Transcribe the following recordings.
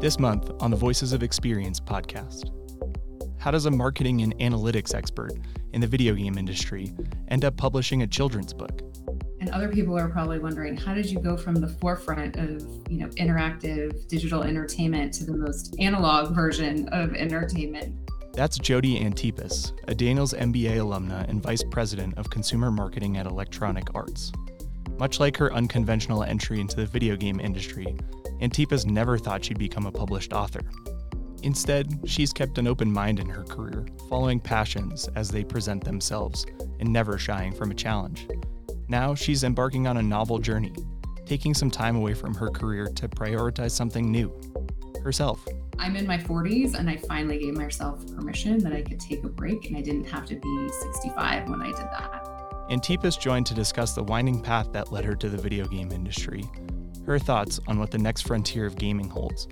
This month on the Voices of Experience podcast. How does a marketing and analytics expert in the video game industry end up publishing a children's book? And other people are probably wondering, how did you go from the forefront of, interactive digital entertainment to the most analog version of entertainment? That's Jody Antipas, a Daniels MBA alumna and vice president of consumer marketing at Electronic Arts. Much like her unconventional entry into the video game industry, Antipas never thought she'd become a published author. Instead, she's kept an open mind in her career, following passions as they present themselves and never shying from a challenge. Now she's embarking on a novel journey, taking some time away from her career to prioritize something new, herself. I'm in my 40s and I finally gave myself permission that I could take a break and I didn't have to be 65 when I did that. Antipas joined to discuss the winding path that led her to the video game industry, her thoughts on what the next frontier of gaming holds,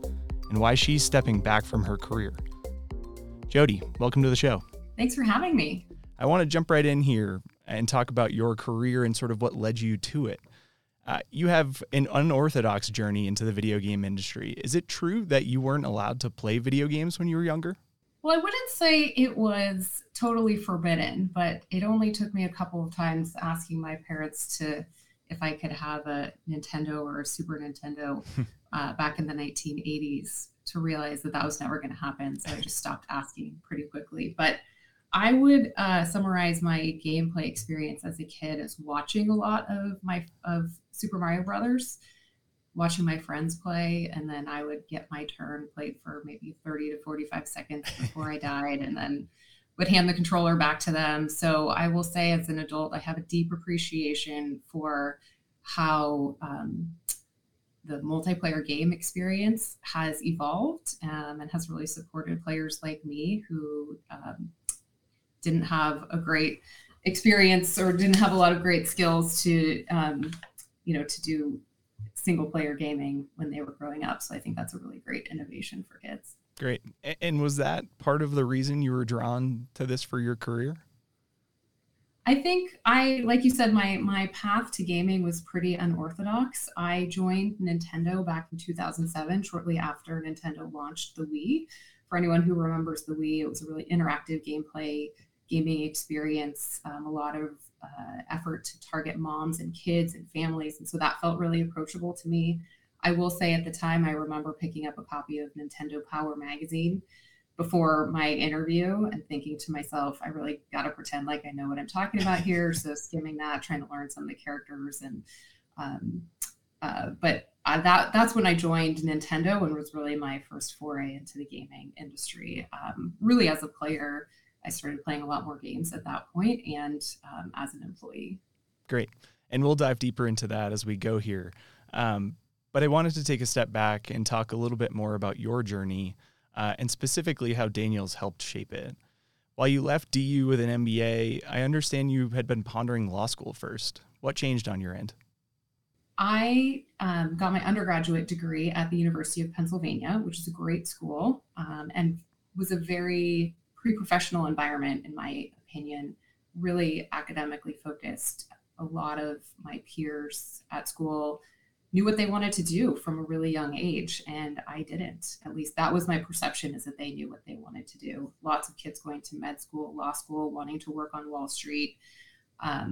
and why she's stepping back from her career. Jody, welcome to the show. Thanks for having me. I want to jump right in here and talk about your career and sort of what led you to it. You have an unorthodox journey into the video game industry. Is it true that you weren't allowed to play video games when you were younger? Well, I wouldn't say it was totally forbidden, but it only took me a couple of times asking my parents if I could have a Nintendo or a Super Nintendo back in the 1980s to realize that was never going to happen. So I just stopped asking pretty quickly. But I would summarize my gameplay experience as a kid as watching a lot of Super Mario Brothers, watching my friends play, and then I would get my turn, played for maybe 30 to 45 seconds before I died, and then would hand the controller back to them. So I will say as an adult, I have a deep appreciation for how the multiplayer game experience has evolved and has really supported players like me who didn't have a great experience or didn't have a lot of great skills to do single player gaming when they were growing up. So I think that's a really great innovation for kids. Great. And was that part of the reason you were drawn to this for your career? I think like you said, my path to gaming was pretty unorthodox. I joined Nintendo back in 2007, shortly after Nintendo launched the Wii. For anyone who remembers the Wii, it was a really interactive gaming experience, a lot of effort to target moms and kids and families. And so that felt really approachable to me. I will say at the time, I remember picking up a copy of Nintendo Power magazine before my interview and thinking to myself, I really got to pretend like I know what I'm talking about here. So skimming that, trying to learn some of the characters. And that's when I joined Nintendo and was really my first foray into the gaming industry. Really as a player, I started playing a lot more games at that point and as an employee. Great. And we'll dive deeper into that as we go here. But I wanted to take a step back and talk a little bit more about your journey and specifically how Daniels helped shape it. While you left DU with an MBA, I understand you had been pondering law school first. What changed on your end? I got my undergraduate degree at the University of Pennsylvania, which is a great school, and was a very pre-professional environment, in my opinion, really academically focused. A lot of my peers at school knew what they wanted to do from a really young age, and I didn't. At least that was my perception, is that they knew what they wanted to do. Lots of kids going to med school, law school, wanting to work on Wall Street. I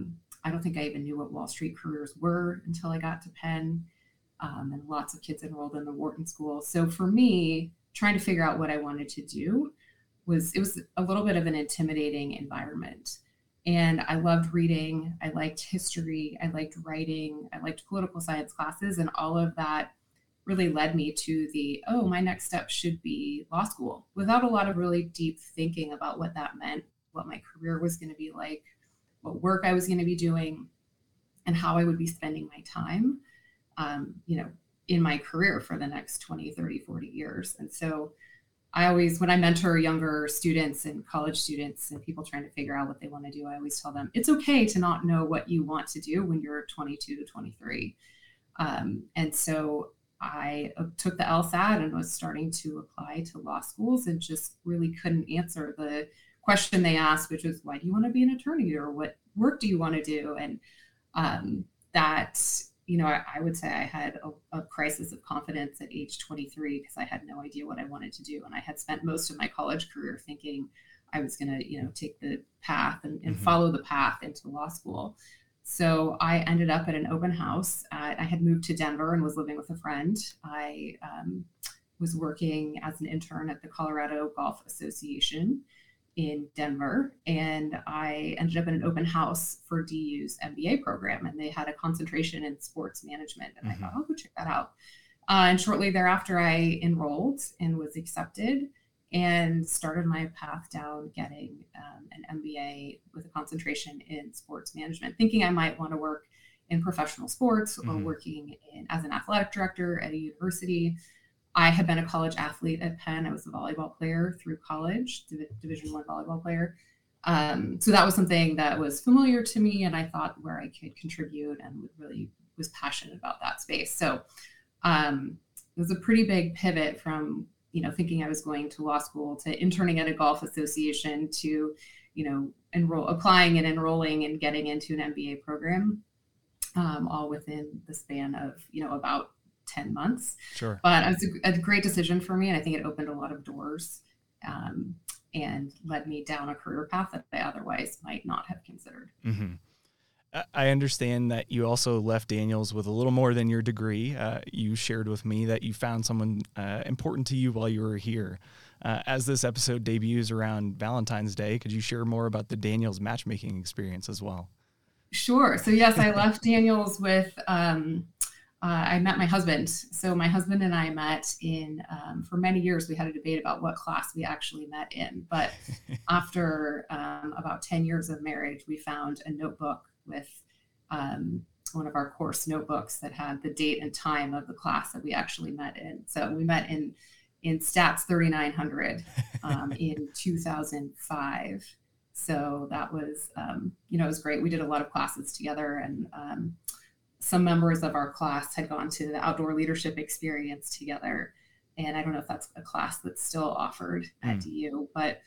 don't think I even knew what Wall Street careers were until I got to Penn, and lots of kids enrolled in the Wharton school. So for me, trying to figure out what I wanted to do was a little bit of an intimidating environment. And I loved reading, I liked history, I liked writing, I liked political science classes, and all of that really led me to my next step should be law school, without a lot of really deep thinking about what that meant, what my career was going to be like, what work I was going to be doing, and how I would be spending my time, in my career for the next 20, 30, 40 years. And so when I mentor younger students and college students and people trying to figure out what they want to do, I always tell them, it's okay to not know what you want to do when you're 22 to 23. And so I took the LSAT and was starting to apply to law schools and just really couldn't answer the question they asked, which was, why do you want to be an attorney, or what work do you want to do? And that you know, I would say I had a crisis of confidence at age 23 because I had no idea what I wanted to do. And I had spent most of my college career thinking I was going to, you know, take the path and mm-hmm. follow the path into law school. So I ended up at an open house. I had moved to Denver and was living with a friend. I was working as an intern at the Colorado Golf Association in Denver, and I ended up in an open house for DU's MBA program, and they had a concentration in sports management, and mm-hmm. I thought, I'll go check that out. And shortly thereafter, I enrolled and was accepted and started my path down getting an MBA with a concentration in sports management, thinking I might want to work in professional sports mm-hmm. or working as an athletic director at a university. I had been a college athlete at Penn. I was a volleyball player through college, Division I volleyball player. So that was something that was familiar to me, and I thought where I could contribute and really was passionate about that space. So it was a pretty big pivot from, you know, thinking I was going to law school to interning at a golf association to, you know, applying and enrolling and getting into an MBA program, all within the span of, you know, about 10 months. Sure. But it was a great decision for me, and I think it opened a lot of doors and led me down a career path that I otherwise might not have considered. Mm-hmm. I understand that you also left Daniels with a little more than your degree. You shared with me that you found someone important to you while you were here. As this episode debuts around Valentine's Day, could you share more about the Daniels matchmaking experience as well? Sure. So yes, I left Daniels with... I met my husband. So my husband and I met in, for many years, we had a debate about what class we actually met in. But after about 10 years of marriage, we found a notebook with one of our course notebooks that had the date and time of the class that we actually met in. So we met in Stats 3900 in 2005. So that was, you know, it was great. We did a lot of classes together, and some members of our class had gone to the outdoor leadership experience together. And I don't know if that's a class that's still offered at DU, but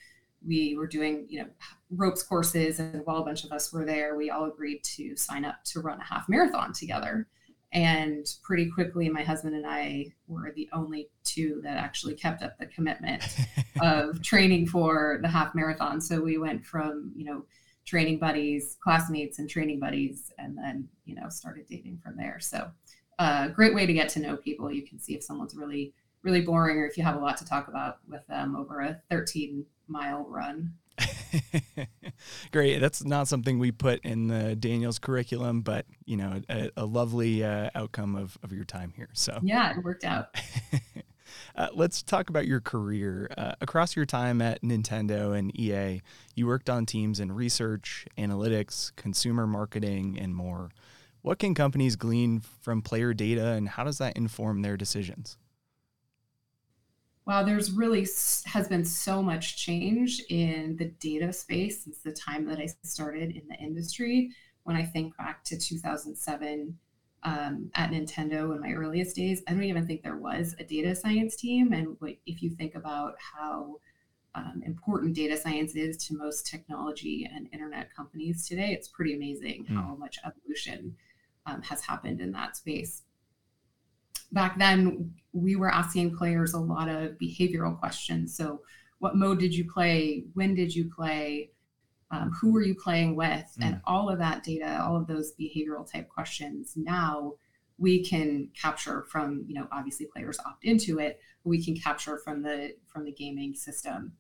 we were doing, you know, ropes courses, and while a bunch of us were there, we all agreed to sign up to run a half marathon together. And pretty quickly, my husband and I were the only two that actually kept up the commitment of training for the half marathon. So we went from, you know, training buddies, classmates, and training buddies, and then, you know, started dating from there. So a great way to get to know people. You can see if someone's really, really boring, or if you have a lot to talk about with them over a 13-mile run. Great. That's not something we put in the Daniels curriculum, but, you know, a lovely outcome of your time here. So yeah, it worked out. Let's talk about your career. Across your time at Nintendo and EA, you worked on teams in research, analytics, consumer marketing, and more. What can companies glean from player data, and how does that inform their decisions? Wow, there's really has been so much change in the data space since the time that I started in the industry. When I think back to 2007, at Nintendo in my earliest days, I don't even think there was a data science team. And if you think about how important data science is to most technology and internet companies today, it's pretty amazing how much evolution has happened in that space. Back then, we were asking players a lot of behavioral questions. So what mode did you play? When did you play? Who were you playing with? And all of that data, all of those behavioral type questions, now we can capture from, you know, obviously players opt into it, but we can capture from the gaming system.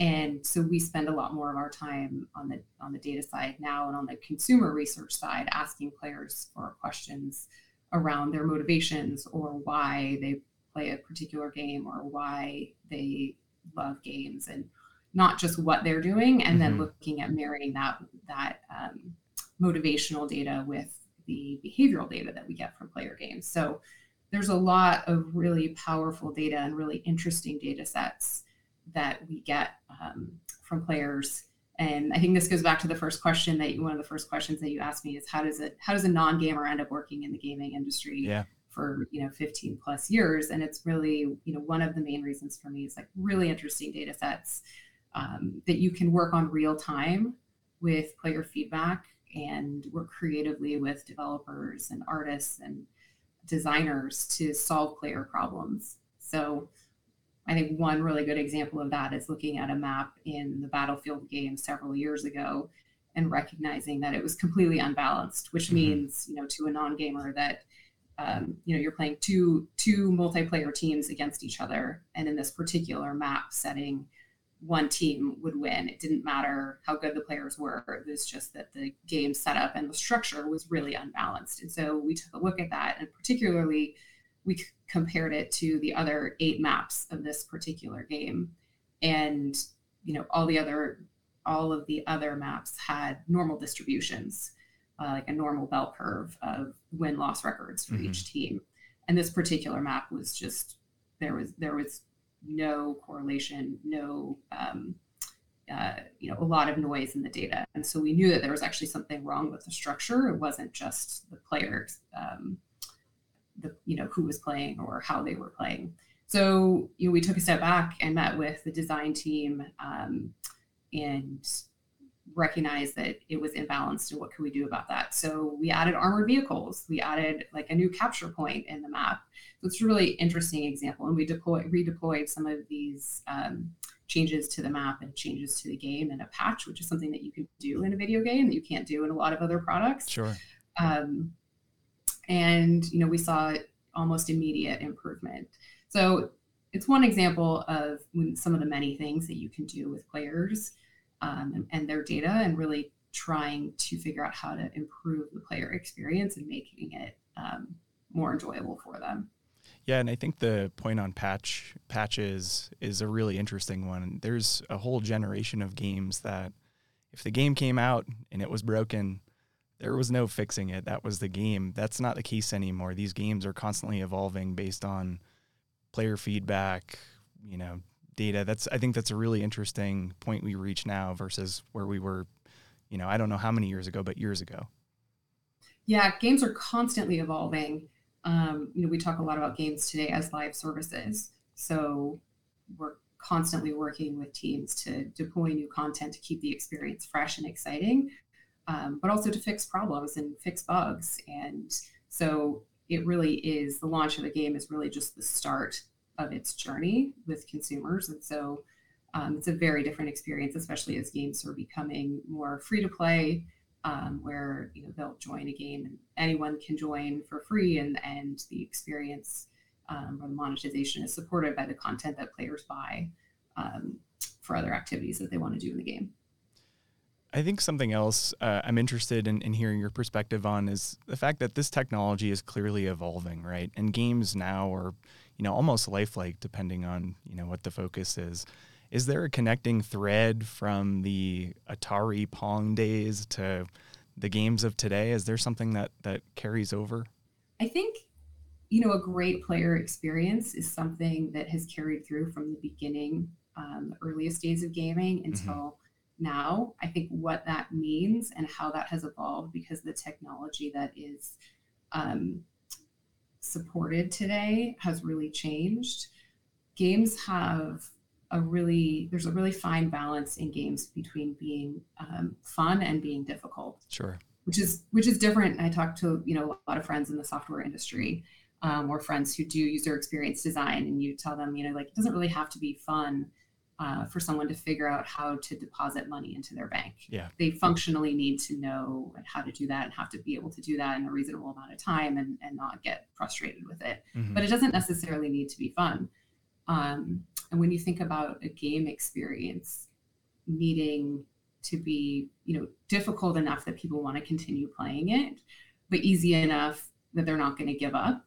And so we spend a lot more of our time on the data side now, and on the consumer research side, asking players for questions around their motivations, or why they play a particular game, or why they love games, and not just what they're doing, and then looking at marrying that motivational data with the behavioral data that we get from player games. So there's a lot of really powerful data and really interesting data sets that we get from players. And I think this goes back to the first question one of the first questions that you asked me is, how does a non-gamer end up working in the gaming industry for, you know, 15 plus years? And it's really, you know, one of the main reasons for me is like really interesting data sets that you can work on real time with player feedback and work creatively with developers and artists and designers to solve player problems. So I think one really good example of that is looking at a map in the Battlefield game several years ago and recognizing that it was completely unbalanced, which means, you know, to a non-gamer that, you know, you're playing two multiplayer teams against each other. And in this particular map setting, one team would win. It didn't matter how good the players were. It was just that the game setup and the structure was really unbalanced. And so we took a look at that, and particularly we compared it to the other 8 maps of this particular game. And, you know, all of the other maps had normal distributions, like a normal bell curve of win-loss records for each team. And this particular map was just, there was no correlation, no, you know, a lot of noise in the data. And so we knew that there was actually something wrong with the structure. It wasn't just the players, you know, who was playing or how they were playing. So, you know, we took a step back and met with the design team, and recognized that it was imbalanced and what could we do about that. So we added armored vehicles. We added like a new capture point in the map. So it's a really interesting example. And we redeployed some of these changes to the map and changes to the game in a patch, which is something that you can do in a video game that you can't do in a lot of other products. Sure. And, you know, we saw almost immediate improvement. So it's one example of some of the many things that you can do with players and their data, and really trying to figure out how to improve the player experience and making it more enjoyable for them. Yeah, and I think the point on patches is a really interesting one. There's a whole generation of games that if the game came out and it was broken, there was no fixing it. That was the game. That's not the case anymore. These games are constantly evolving based on player feedback, you know, data. I think that's a really interesting point we reach now versus where we were, you know, I don't know how many years ago, but years ago. Yeah, games are constantly evolving. You know, we talk a lot about games today as live services. So we're constantly working with teams to deploy new content to keep the experience fresh and exciting, but also to fix problems and fix bugs. And so it really is, the launch of a game is really just the start of its journey with consumers. And so it's a very different experience, especially as games are becoming more free to play, where, you know, they'll join a game and anyone can join for free, and the experience or the monetization is supported by the content that players buy for other activities that they want to do in the game. I think something else I'm interested in hearing your perspective on is the fact that this technology is clearly evolving, right? And games now are, you know, almost lifelike depending on, you know, what the focus is. Is there a connecting thread from the Atari Pong days to the games of today? Is there something that carries over? I think, you know, a great player experience is something that has carried through from the beginning, earliest days of gaming until now. I think what that means and how that has evolved because the technology that is supported today has really changed. Games have there's a really fine balance in games between being fun and being difficult. Sure. Which is different. I talk to, you know, a lot of friends in the software industry or friends who do user experience design, and you tell them, you know, like, it doesn't really have to be fun for someone to figure out how to deposit money into their bank. Yeah. They functionally need to know how to do that and have to be able to do that in a reasonable amount of time and not get frustrated with it. But it doesn't necessarily need to be fun. And when you think about a game experience needing to be, you know, difficult enough that people want to continue playing it, but easy enough that they're not going to give up,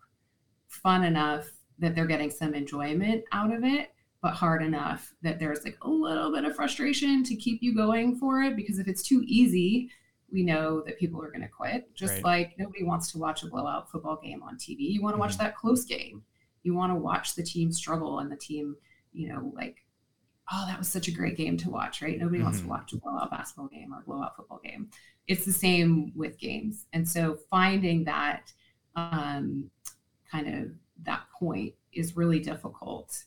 fun enough that they're getting some enjoyment out of it, but hard enough that there's like a little bit of frustration to keep you going for it, because if it's too easy, we know that people are going to quit. Just right. Like nobody wants to watch a blowout football game on TV. You want to watch that close game. You want to watch the team struggle and the team, you know, like, oh, that was such a great game to watch, right? Nobody wants to watch a blowout basketball game or a blowout football game. It's the same with games. And so finding that kind of that point is really difficult.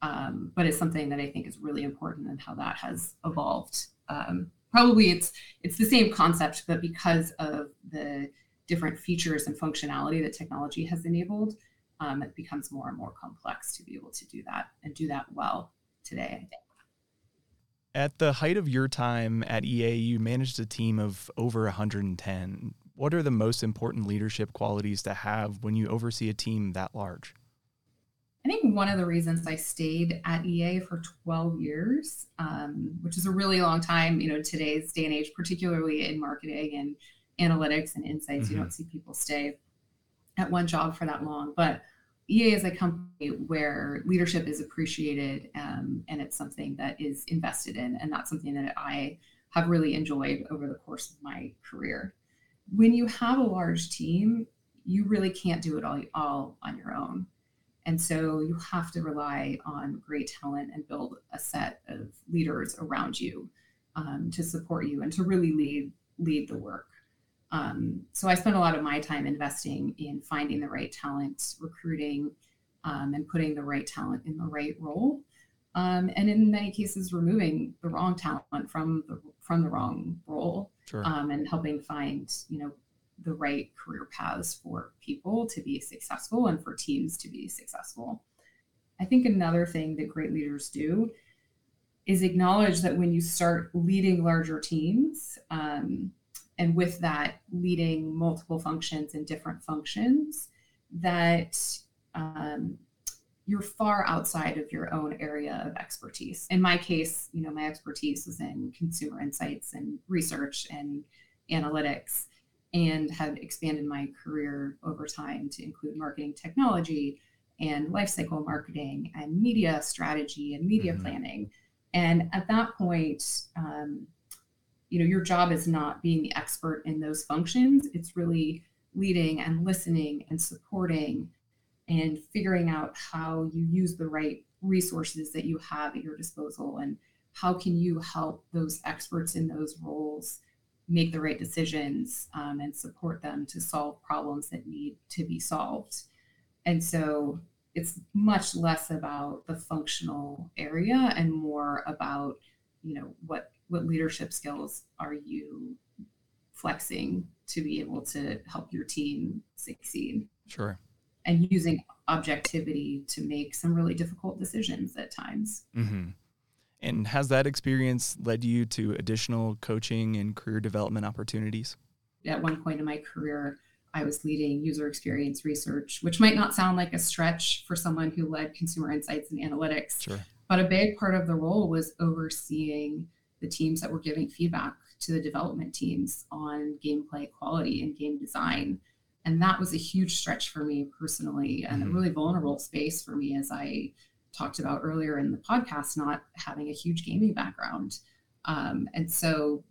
But it's something that I think is really important and how that has evolved probably it's the same concept, but because of the different features and functionality that technology has enabled, it becomes more and more complex to be able to do that and do that well today, I think. At the height of your time at EA, you managed a team of over 110. What are the most important leadership qualities to have when you oversee a team that large? I think one of the reasons I stayed at EA for 12 years, which is a really long time, you know, today's day and age, particularly in marketing and analytics and insights, you don't see people stay at one job for that long. But EA is a company where leadership is appreciated, and it's something that is invested in, and that's something that I have really enjoyed over the course of my career. When you have a large team, you really can't do it all on your own. And so you have to rely on great talent and build a set of leaders around you to support you and to really lead the work. So I spent a lot of my time investing in finding the right talent, recruiting, and putting the right talent in the right role. And in many cases, removing the wrong talent from the wrong role, and helping find, the right career paths for people to be successful and for teams to be successful. I think another thing that great leaders do is acknowledge that when you start leading larger teams, and with that leading multiple functions and different functions, that you're far outside of your own area of expertise. In my case, my expertise was in consumer insights and research and analytics, and have expanded my career over time to include marketing technology and lifecycle marketing and media strategy and media planning. And at that point, your job is not being the expert in those functions. It's really leading and listening and supporting and figuring out how you use the right resources that you have at your disposal, and how can you help those experts in those roles make the right decisions and support them to solve problems that need to be solved. And so it's much less about the functional area and more about, what leadership skills are you flexing to be able to help your team succeed. Sure. And using objectivity to make some really difficult decisions at times. And has that experience led you to additional coaching and career development opportunities? At one point in my career, I was leading user experience research, which might not sound like a stretch for someone who led consumer insights and analytics, but a big part of the role was overseeing the teams that were giving feedback to the development teams on gameplay quality and game design. And that was a huge stretch for me personally, and a really vulnerable space for me, as I talked about earlier in the podcast, not having a huge gaming background. And so,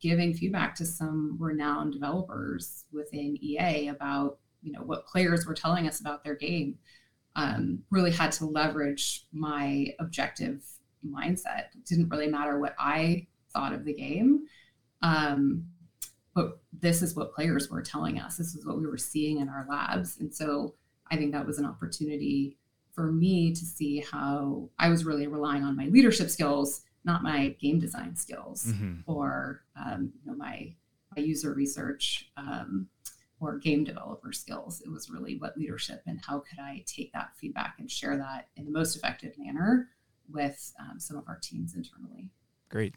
giving feedback to some renowned developers within EA about, what players were telling us about their game, really had to leverage my objective mindset. It didn't really matter what I thought of the game, but this is what players were telling us. This is what we were seeing in our labs. And so I think that was an opportunity for me to see how I was really relying on my leadership skills, not my game design skills, or my user research or game developer skills. It was really what leadership, and how could I take that feedback and share that in the most effective manner with some of our teams internally. Great.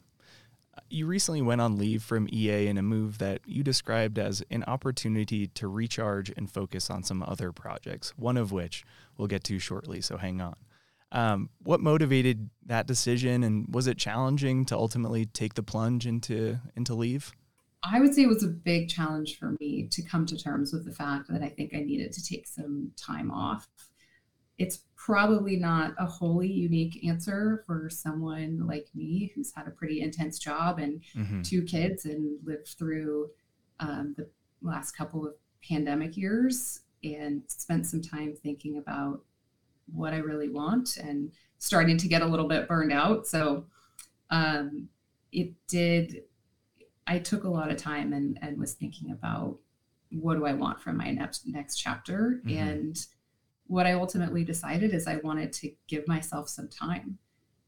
You recently went on leave from EA in a move that you described as an opportunity to recharge and focus on some other projects, one of which we'll get to shortly, so hang on. What motivated that decision, and was it challenging to ultimately take the plunge into leave? I would say it was a big challenge for me to come to terms with the fact that I think I needed to take some time off. It's probably not a wholly unique answer for someone like me, who's had a pretty intense job and 2 kids and lived through the last couple of pandemic years, and spent some time thinking about what I really want and starting to get a little bit burned out. So I took a lot of time and was thinking about, what do I want from my next chapter? And what I ultimately decided is I wanted to give myself some time.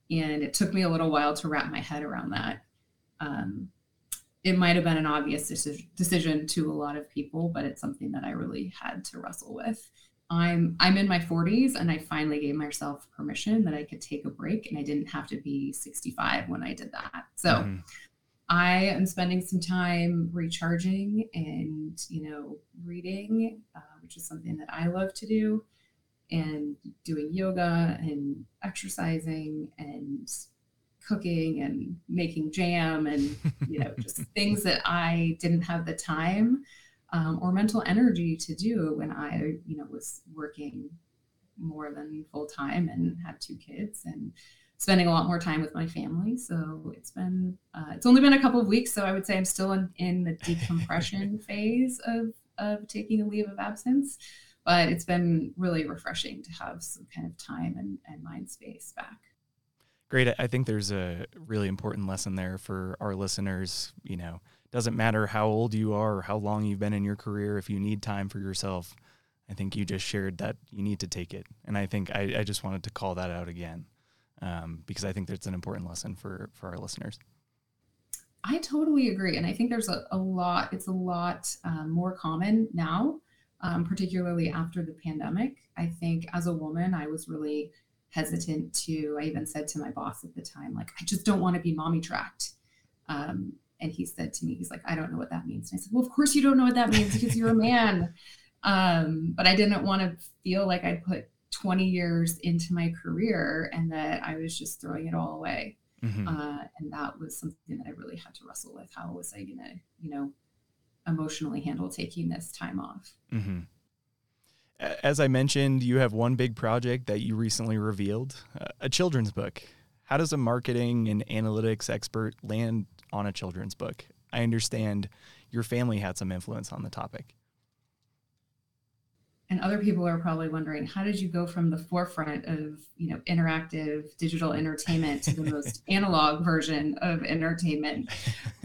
And it took me a little while to wrap my head around that. it might have been an obvious decision to a lot of people, but it's something that I really had to wrestle with. I'm in my 40s, and I finally gave myself permission that I could take a break, and I didn't have to be 65 when I did that. So I am spending some time recharging and, you know, reading, which is something that I love to do, and doing yoga and exercising and cooking and making jam and, you know, just things that I didn't have the time or mental energy to do when I, you know, was working more than full time and had two kids and spending a lot more time with my family. So it's been, it's only been a couple of weeks. So I would say I'm still in the decompression phase of taking a leave of absence, but it's been really refreshing to have some kind of time and mind space back. Great. I think there's a really important lesson there for our listeners. You know, doesn't matter how old you are or how long you've been in your career. If you need time for yourself, I think you just shared that you need to take it. And I think I just wanted to call that out again, because I think that's an important lesson for our listeners. I totally agree. And I think there's a lot more common now, particularly after the pandemic. I think as a woman, I was really hesitant to, I even said to my boss at the time, like, I just don't want to be mommy tracked. And he said to me, he's like, I don't know what that means. And I said, well, of course you don't know what that means because you're a man. But I didn't want to feel like I'd put 20 years into my career and that I was just throwing it all away. And that was something that I really had to wrestle with. How was I going to, you know, emotionally handle taking this time off? As I mentioned, you have one big project that you recently revealed, a children's book. How does a marketing and analytics expert land on a children's book? I understand your family had some influence on the topic. And other people are probably wondering, how did you go from the forefront of, you know, interactive digital entertainment to the most analog version of entertainment?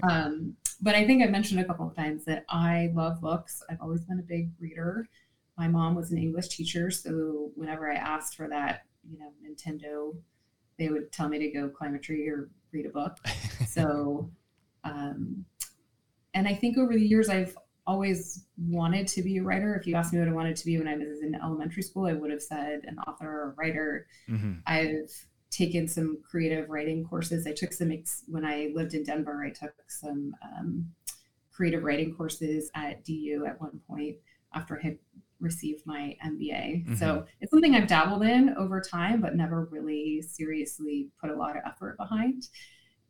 But I think I mentioned a couple of times that I love books. I've always been a big reader. My mom was an English teacher, so whenever I asked for that, you know, Nintendo, they would tell me to go climb a tree or read a book. So, and I think over the years, I've always wanted to be a writer. If you asked me what I wanted to be when I was in elementary school, I would have said an author or a writer. I've taken some creative writing courses. I took some, when I lived in Denver, I took some creative writing courses at DU at one point after I had received my MBA. So it's something I've dabbled in over time, but never really seriously put a lot of effort behind.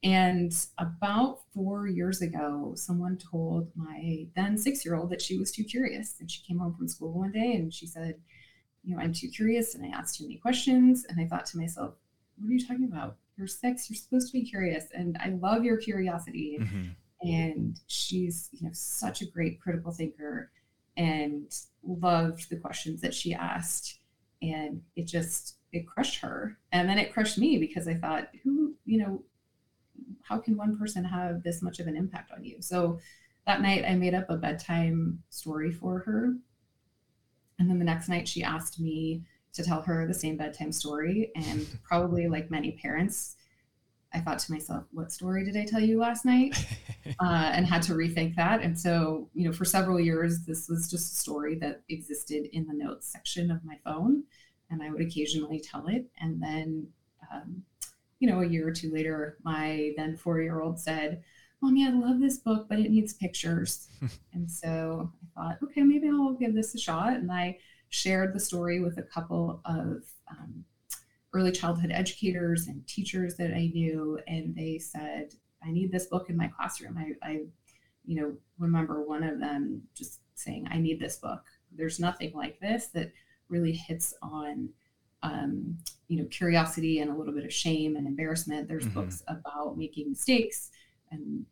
And about 4 years ago, someone told my then 6-year-old that she was too curious. And she came home from school one day and she said, you know, I'm too curious and I asked too many questions. And I thought to myself, what are you talking about? You're 6, you're supposed to be curious. And I love your curiosity. And she's, you know, such a great critical thinker, and loved the questions that she asked. And it just, it crushed her. And then it crushed me because I thought, you know, how can one person have this much of an impact on you? So that night I made up a bedtime story for her. And then the next night she asked me to tell her the same bedtime story. And probably like many parents, I thought to myself, what story did I tell you last night? And had to rethink that. And so, you know, for several years, this was just a story that existed in the notes section of my phone. And I would occasionally tell it. And then, you know, a year or two later, my then 4-year-old said, Mommy, I love this book, but it needs pictures. And so I thought, okay, maybe I'll give this a shot. And I shared the story with a couple of early childhood educators and teachers that I knew. And they said, I need this book in my classroom. I you know, remember one of them just saying, I need this book. There's nothing like this that really hits on, you know, curiosity and a little bit of shame and embarrassment. There's books about making mistakes and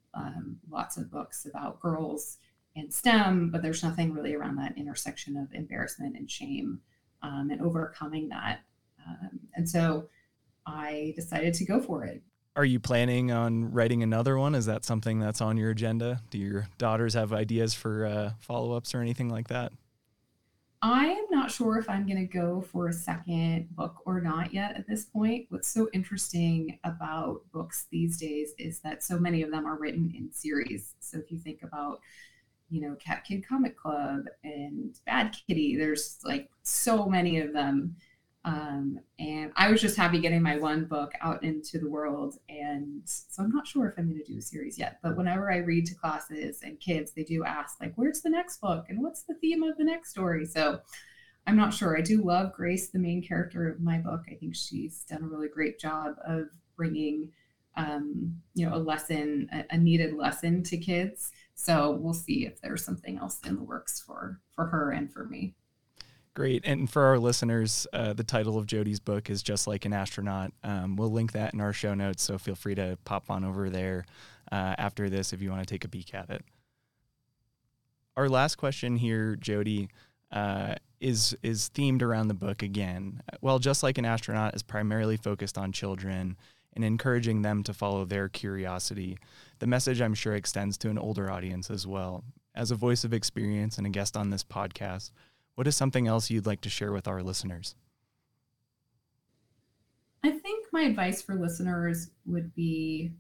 lots of books about girls and STEM, but there's nothing really around that intersection of embarrassment and shame and overcoming that. And so I decided to go for it. Are you planning on writing another one? Is that something that's on your agenda? Do your daughters have ideas for follow-ups or anything like that? I am not sure if I'm going to go for a second book or not yet at this point. What's so interesting about books these days is that so many of them are written in series. So if you think about, you know, Cat Kid Comic Club and Bad Kitty, there's like so many of them. And I was just happy getting my one book out into the world. And so I'm not sure if I'm going to do a series yet, but whenever I read to classes and kids, they do ask like, where's the next book and what's the theme of the next story? So I'm not sure. I do love Grace, the main character of my book. I think she's done a really great job of bringing, you know, a lesson, a needed lesson to kids. So we'll see if there's something else in the works for her and for me. Great. And for our listeners, the title of Jody's book is Just Like an Astronaut. We'll link that in our show notes, so feel free to pop on over there after this if you want to take a peek at it. Our last question here, Jody, is themed around the book again. While Just Like an Astronaut is primarily focused on children and encouraging them to follow their curiosity, the message I'm sure extends to an older audience as well. As a voice of experience and a guest on this podcast, what is something else you'd like to share with our listeners? I think my advice for listeners would be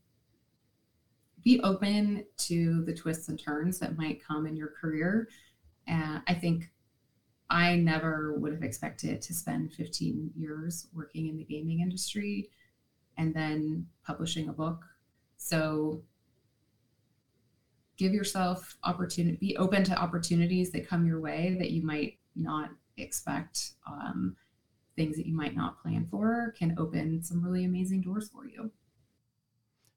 open to the twists and turns that might come in your career. I think I never would have expected to spend 15 years working in the gaming industry and then publishing a book. So give yourself opportunity, be open to opportunities that come your way that you might not expect. Things that you might not plan for can open some really amazing doors for you.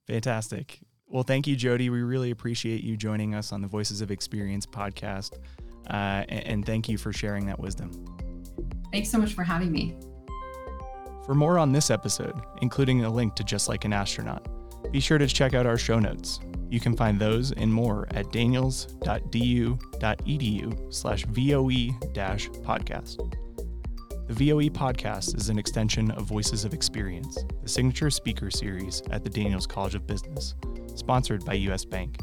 Fantastic. Well, thank you, Jody. We really appreciate you joining us on the Voices of Experience podcast. And thank you for sharing that wisdom. Thanks so much for having me. For more on this episode, including a link to Just Like an Astronaut, be sure to check out our show notes. You can find those and more at daniels.du.edu/VOE-podcast. The VOE podcast is an extension of Voices of Experience, the signature speaker series at the Daniels College of Business, sponsored by US Bank.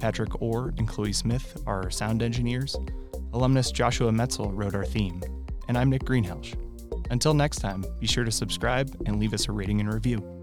Patrick Orr and Chloe Smith are our sound engineers. Alumnus Joshua Metzel wrote our theme, and I'm Nick Greenhelch. Until next time, be sure to subscribe and leave us a rating and review.